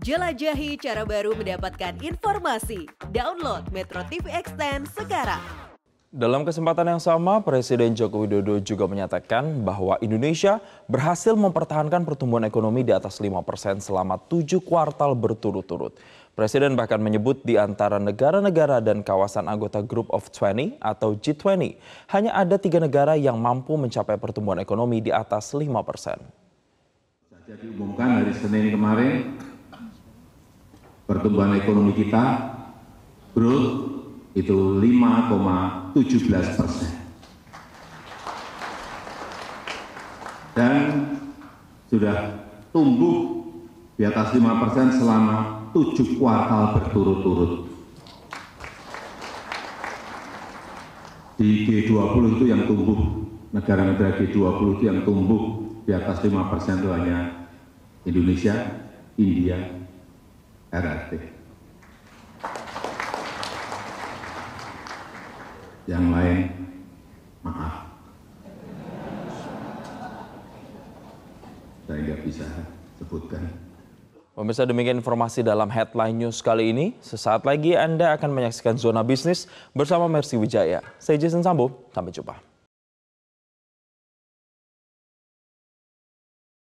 Jelajahi cara baru mendapatkan informasi. Download Metro TV Extend sekarang. Dalam kesempatan yang sama, Presiden Joko Widodo juga menyatakan bahwa Indonesia berhasil mempertahankan pertumbuhan ekonomi di atas 5% selama 7 kuartal berturut-turut. Presiden bahkan menyebut di antara negara-negara dan kawasan anggota Group of 20 atau G20, hanya ada 3 negara yang mampu mencapai pertumbuhan ekonomi di atas 5%. Saja diumumkan hari Senin kemarin, pertumbuhan ekonomi kita, growth, itu 5,17%. Dan sudah tumbuh di atas 5% selama 7 kuartal berturut-turut. Di G20 itu yang tumbuh, negara-negara G20 itu yang tumbuh di atas 5% itu hanya Indonesia, India, RRT. Yang lain, maaf, saya nggak bisa sebutkan. Pemirsa, demikian informasi dalam Headline News kali ini. Sesaat lagi Anda akan menyaksikan Zona Bisnis bersama Mercy Wijaya. Saya Jason Sambu, sampai jumpa.